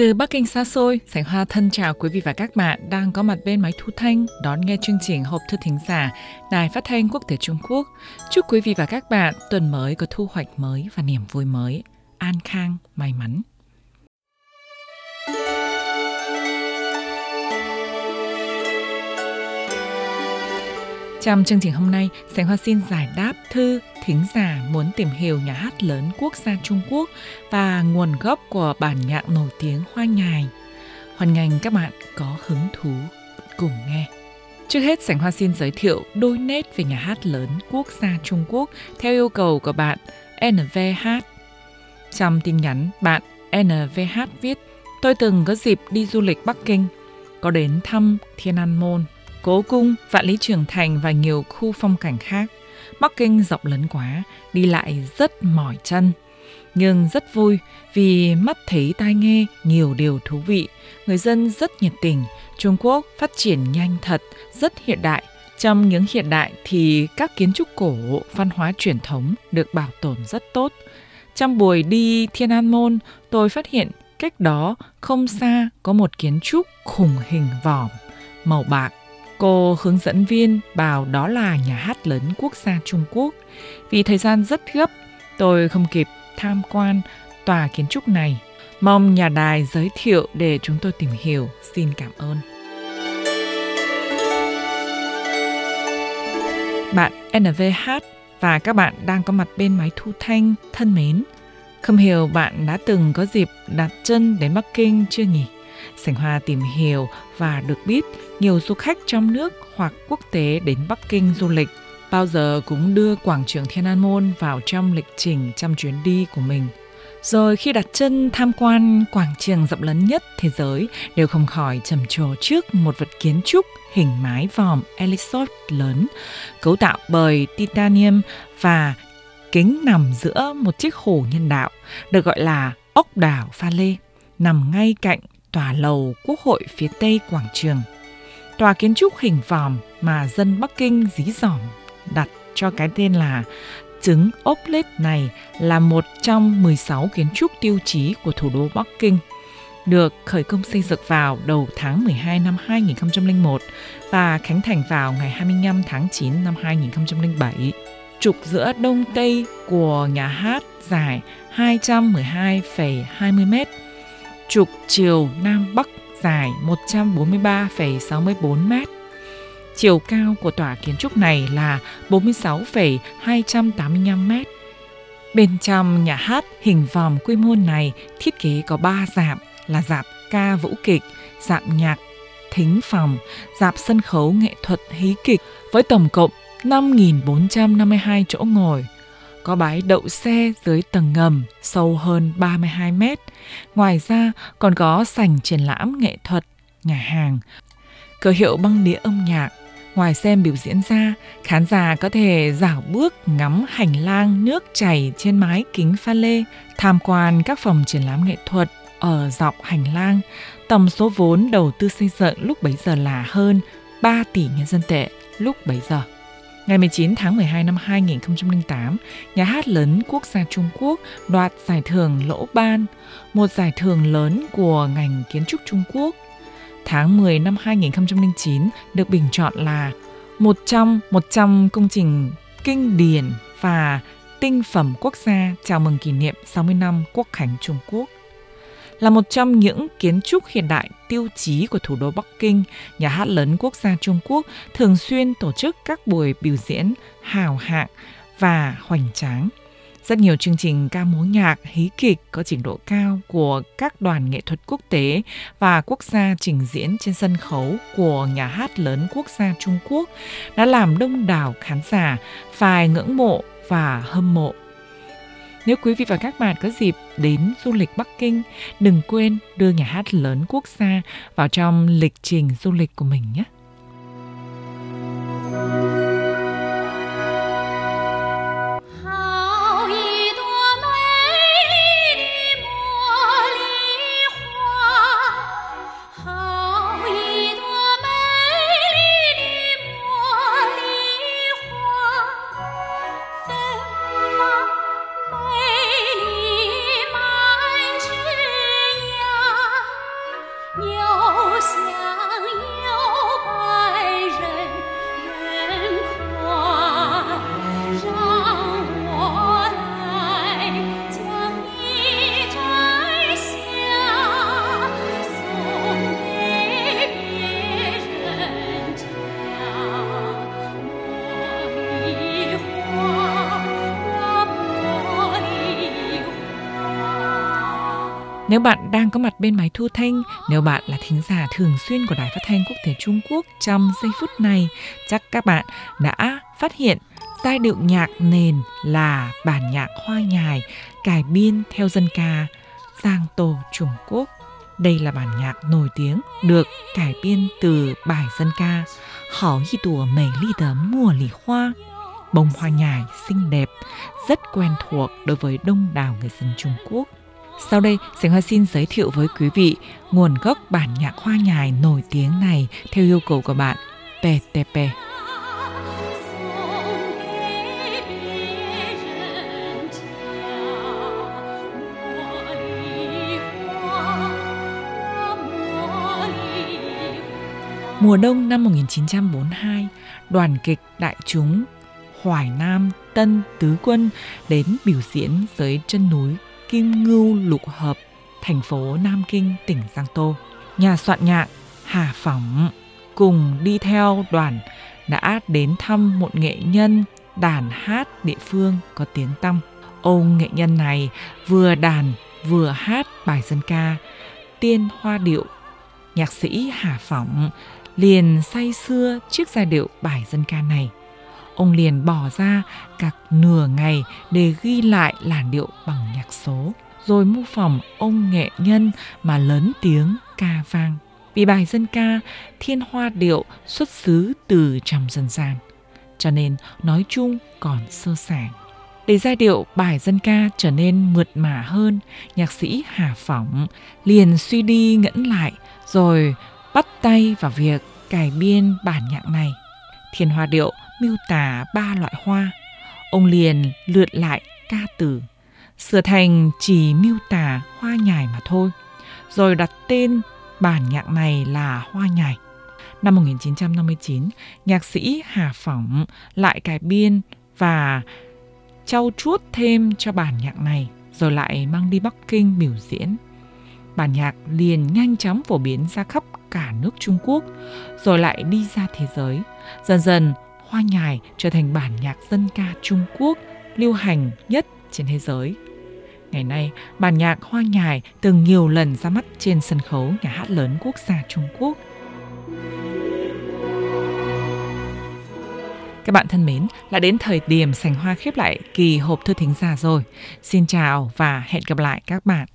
Từ Bắc Kinh xa xôi, Sảnh Hoa thân chào quý vị và các bạn đang có mặt bên máy thu thanh đón nghe chương trình Hộp Thư Thính Giả, Đài Phát Thanh Quốc tế Trung Quốc. Chúc quý vị và các bạn tuần mới có thu hoạch mới và niềm vui mới, an khang, may mắn. Trong chương trình hôm nay, Sảnh Hoa xin giải đáp thư thính giả muốn tìm hiểu nhà hát lớn quốc gia Trung Quốc và nguồn gốc của bản nhạc nổi tiếng Hoa Nhài. Hoan nghênh các bạn có hứng thú cùng nghe. Trước hết, Sảnh Hoa xin giới thiệu đôi nét về nhà hát lớn quốc gia Trung Quốc theo yêu cầu của bạn NVH. Trong tin nhắn, bạn NVH viết: Tôi từng có dịp đi du lịch Bắc Kinh, có đến thăm Thiên An Môn, Cố Cung, Vạn Lý Trường Thành và nhiều khu phong cảnh khác. Bắc Kinh rộng lớn quá, đi lại rất mỏi chân. Nhưng rất vui vì mắt thấy tai nghe nhiều điều thú vị. Người dân rất nhiệt tình. Trung Quốc phát triển nhanh thật, rất hiện đại. Trong những hiện đại thì các kiến trúc cổ, văn hóa truyền thống được bảo tồn rất tốt. Trong buổi đi Thiên An Môn, tôi phát hiện cách đó không xa có một kiến trúc khủng hình vòm, màu bạc. Cô hướng dẫn viên bảo đó là nhà hát lớn quốc gia Trung Quốc. Vì thời gian rất gấp, tôi không kịp tham quan tòa kiến trúc này. Mong nhà đài giới thiệu để chúng tôi tìm hiểu. Xin cảm ơn. Bạn NVH và các bạn đang có mặt bên máy thu thanh thân mến. Không hiểu bạn đã từng có dịp đặt chân đến Bắc Kinh chưa nhỉ? Sảnh Hoa tìm hiểu và được biết nhiều du khách trong nước hoặc quốc tế đến Bắc Kinh du lịch bao giờ cũng đưa Quảng trường Thiên An Môn vào trong lịch trình trong chuyến đi của mình. Rồi khi đặt chân tham quan quảng trường rộng lớn nhất thế giới đều không khỏi trầm trồ trước một vật kiến trúc hình mái vòm elipsoid lớn cấu tạo bởi titanium và kính nằm giữa một chiếc hồ nhân đạo được gọi là ốc đảo pha lê nằm ngay cạnh tòa lầu Quốc hội phía tây quảng trường. Tòa kiến trúc hình vòm mà dân Bắc Kinh dí dỏm đặt cho cái tên là Trứng Oplet này là một trong 16 kiến trúc tiêu chí của thủ đô Bắc Kinh, được khởi công xây dựng vào đầu tháng 12 năm 2001 và khánh thành vào ngày 25 tháng 9 năm 2007. Trục giữa đông tây của nhà hát dài 212,20 m. Trục chiều Nam Bắc dài 143,64 m. Chiều cao của tòa kiến trúc này là 46,285 m. Bên trong nhà hát hình vòm quy mô này thiết kế có 3 rạp là rạp ca vũ kịch, rạp nhạc, thính phòng, rạp sân khấu nghệ thuật hí kịch với tổng cộng 5.452 chỗ ngồi. Có bãi đậu xe dưới tầng ngầm sâu hơn 32 mét. Ngoài ra còn có sảnh triển lãm nghệ thuật, nhà hàng, cửa hiệu băng đĩa âm nhạc. Ngoài xem biểu diễn ra, khán giả có thể dạo bước ngắm hành lang nước chảy trên mái kính pha lê, tham quan các phòng triển lãm nghệ thuật ở dọc hành lang. Tổng số vốn đầu tư xây dựng lúc bấy giờ là hơn 3 tỷ nhân dân tệ lúc bấy giờ. Ngày 19 tháng 12 năm 2008, Nhà hát lớn quốc gia Trung Quốc đoạt giải thưởng Lỗ Ban, một giải thưởng lớn của ngành kiến trúc Trung Quốc. Tháng 10 năm 2009 được bình chọn là một trong 100 công trình kinh điển và tinh phẩm quốc gia chào mừng kỷ niệm 60 năm Quốc khánh Trung Quốc. Là một trong những kiến trúc hiện đại tiêu chí của thủ đô Bắc Kinh, Nhà hát lớn quốc gia Trung Quốc thường xuyên tổ chức các buổi biểu diễn hào hạng và hoành tráng. Rất nhiều chương trình ca múa nhạc, hí kịch có trình độ cao của các đoàn nghệ thuật quốc tế và quốc gia trình diễn trên sân khấu của Nhà hát lớn quốc gia Trung Quốc đã làm đông đảo khán giả phải ngưỡng mộ và hâm mộ. Nếu quý vị và các bạn có dịp đến du lịch Bắc Kinh, đừng quên đưa nhà hát lớn quốc gia vào trong lịch trình du lịch của mình nhé. Nếu bạn đang có mặt bên máy thu thanh, nếu bạn là thính giả thường xuyên của Đài Phát Thanh Quốc tế Trung Quốc trong giây phút này, chắc các bạn đã phát hiện giai điệu nhạc nền là bản nhạc Hoa Nhài cải biên theo dân ca Giang Tô Trung Quốc. Đây là bản nhạc nổi tiếng được cải biên từ bài dân ca Hảo Y Tùa Mẩy Ly Tờ Mùa Lì Hoa, bông hoa nhài xinh đẹp, rất quen thuộc đối với đông đảo người dân Trung Quốc. Sau đây, Sảnh Hoa xin giới thiệu với quý vị nguồn gốc bản nhạc Hoa Nhài nổi tiếng này theo yêu cầu của bạn PTP. Mùa đông năm 1942, đoàn kịch đại chúng Hoài Nam Tân Tứ Quân đến biểu diễn dưới chân núi Kim Ngưu Lục Hợp, thành phố Nam Kinh, tỉnh Giang Tô. Nhà soạn nhạc Hà Phỏng cùng đi theo đoàn đã đến thăm một nghệ nhân đàn hát địa phương có tiếng tăm. Ông nghệ nhân này vừa đàn vừa hát bài dân ca Tiên Hoa Điệu. Nhạc sĩ Hà Phỏng liền say sưa trước giai điệu bài dân ca này. Ông liền bỏ ra cả nửa ngày để ghi lại làn điệu bằng nhạc số, rồi mô phỏng ông nghệ nhân mà lớn tiếng ca vang. Vì bài dân ca Thiên Hoa Điệu xuất xứ từ trong dân gian, cho nên nói chung còn sơ sài. Để giai điệu bài dân ca trở nên mượt mà hơn, nhạc sĩ Hà Phỏng liền suy đi ngẫm lại rồi bắt tay vào việc cải biên bản nhạc này. Thiên Hoa Điệu miêu tả 3 loại hoa. Ông liền lượt lại ca từ, sửa thành chỉ miêu tả hoa nhài mà thôi, rồi đặt tên bản nhạc này là Hoa Nhài. Năm 1959, nhạc sĩ Hà Phỏng lại cải biên và trau chuốt thêm cho bản nhạc này, rồi lại mang đi Bắc Kinh biểu diễn. Bản nhạc liền nhanh chóng phổ biến ra khắp cả nước Trung Quốc, rồi lại đi ra thế giới. Dần dần, Hoa Nhài trở thành bản nhạc dân ca Trung Quốc lưu hành nhất trên thế giới. Ngày nay, bản nhạc Hoa Nhài từng nhiều lần ra mắt trên sân khấu Nhà hát lớn Quốc gia Trung Quốc. Các bạn thân mến, đã đến thời điểm Sảnh Hoa khép lại kỳ hộp thư thính giả rồi. Xin chào và hẹn gặp lại các bạn.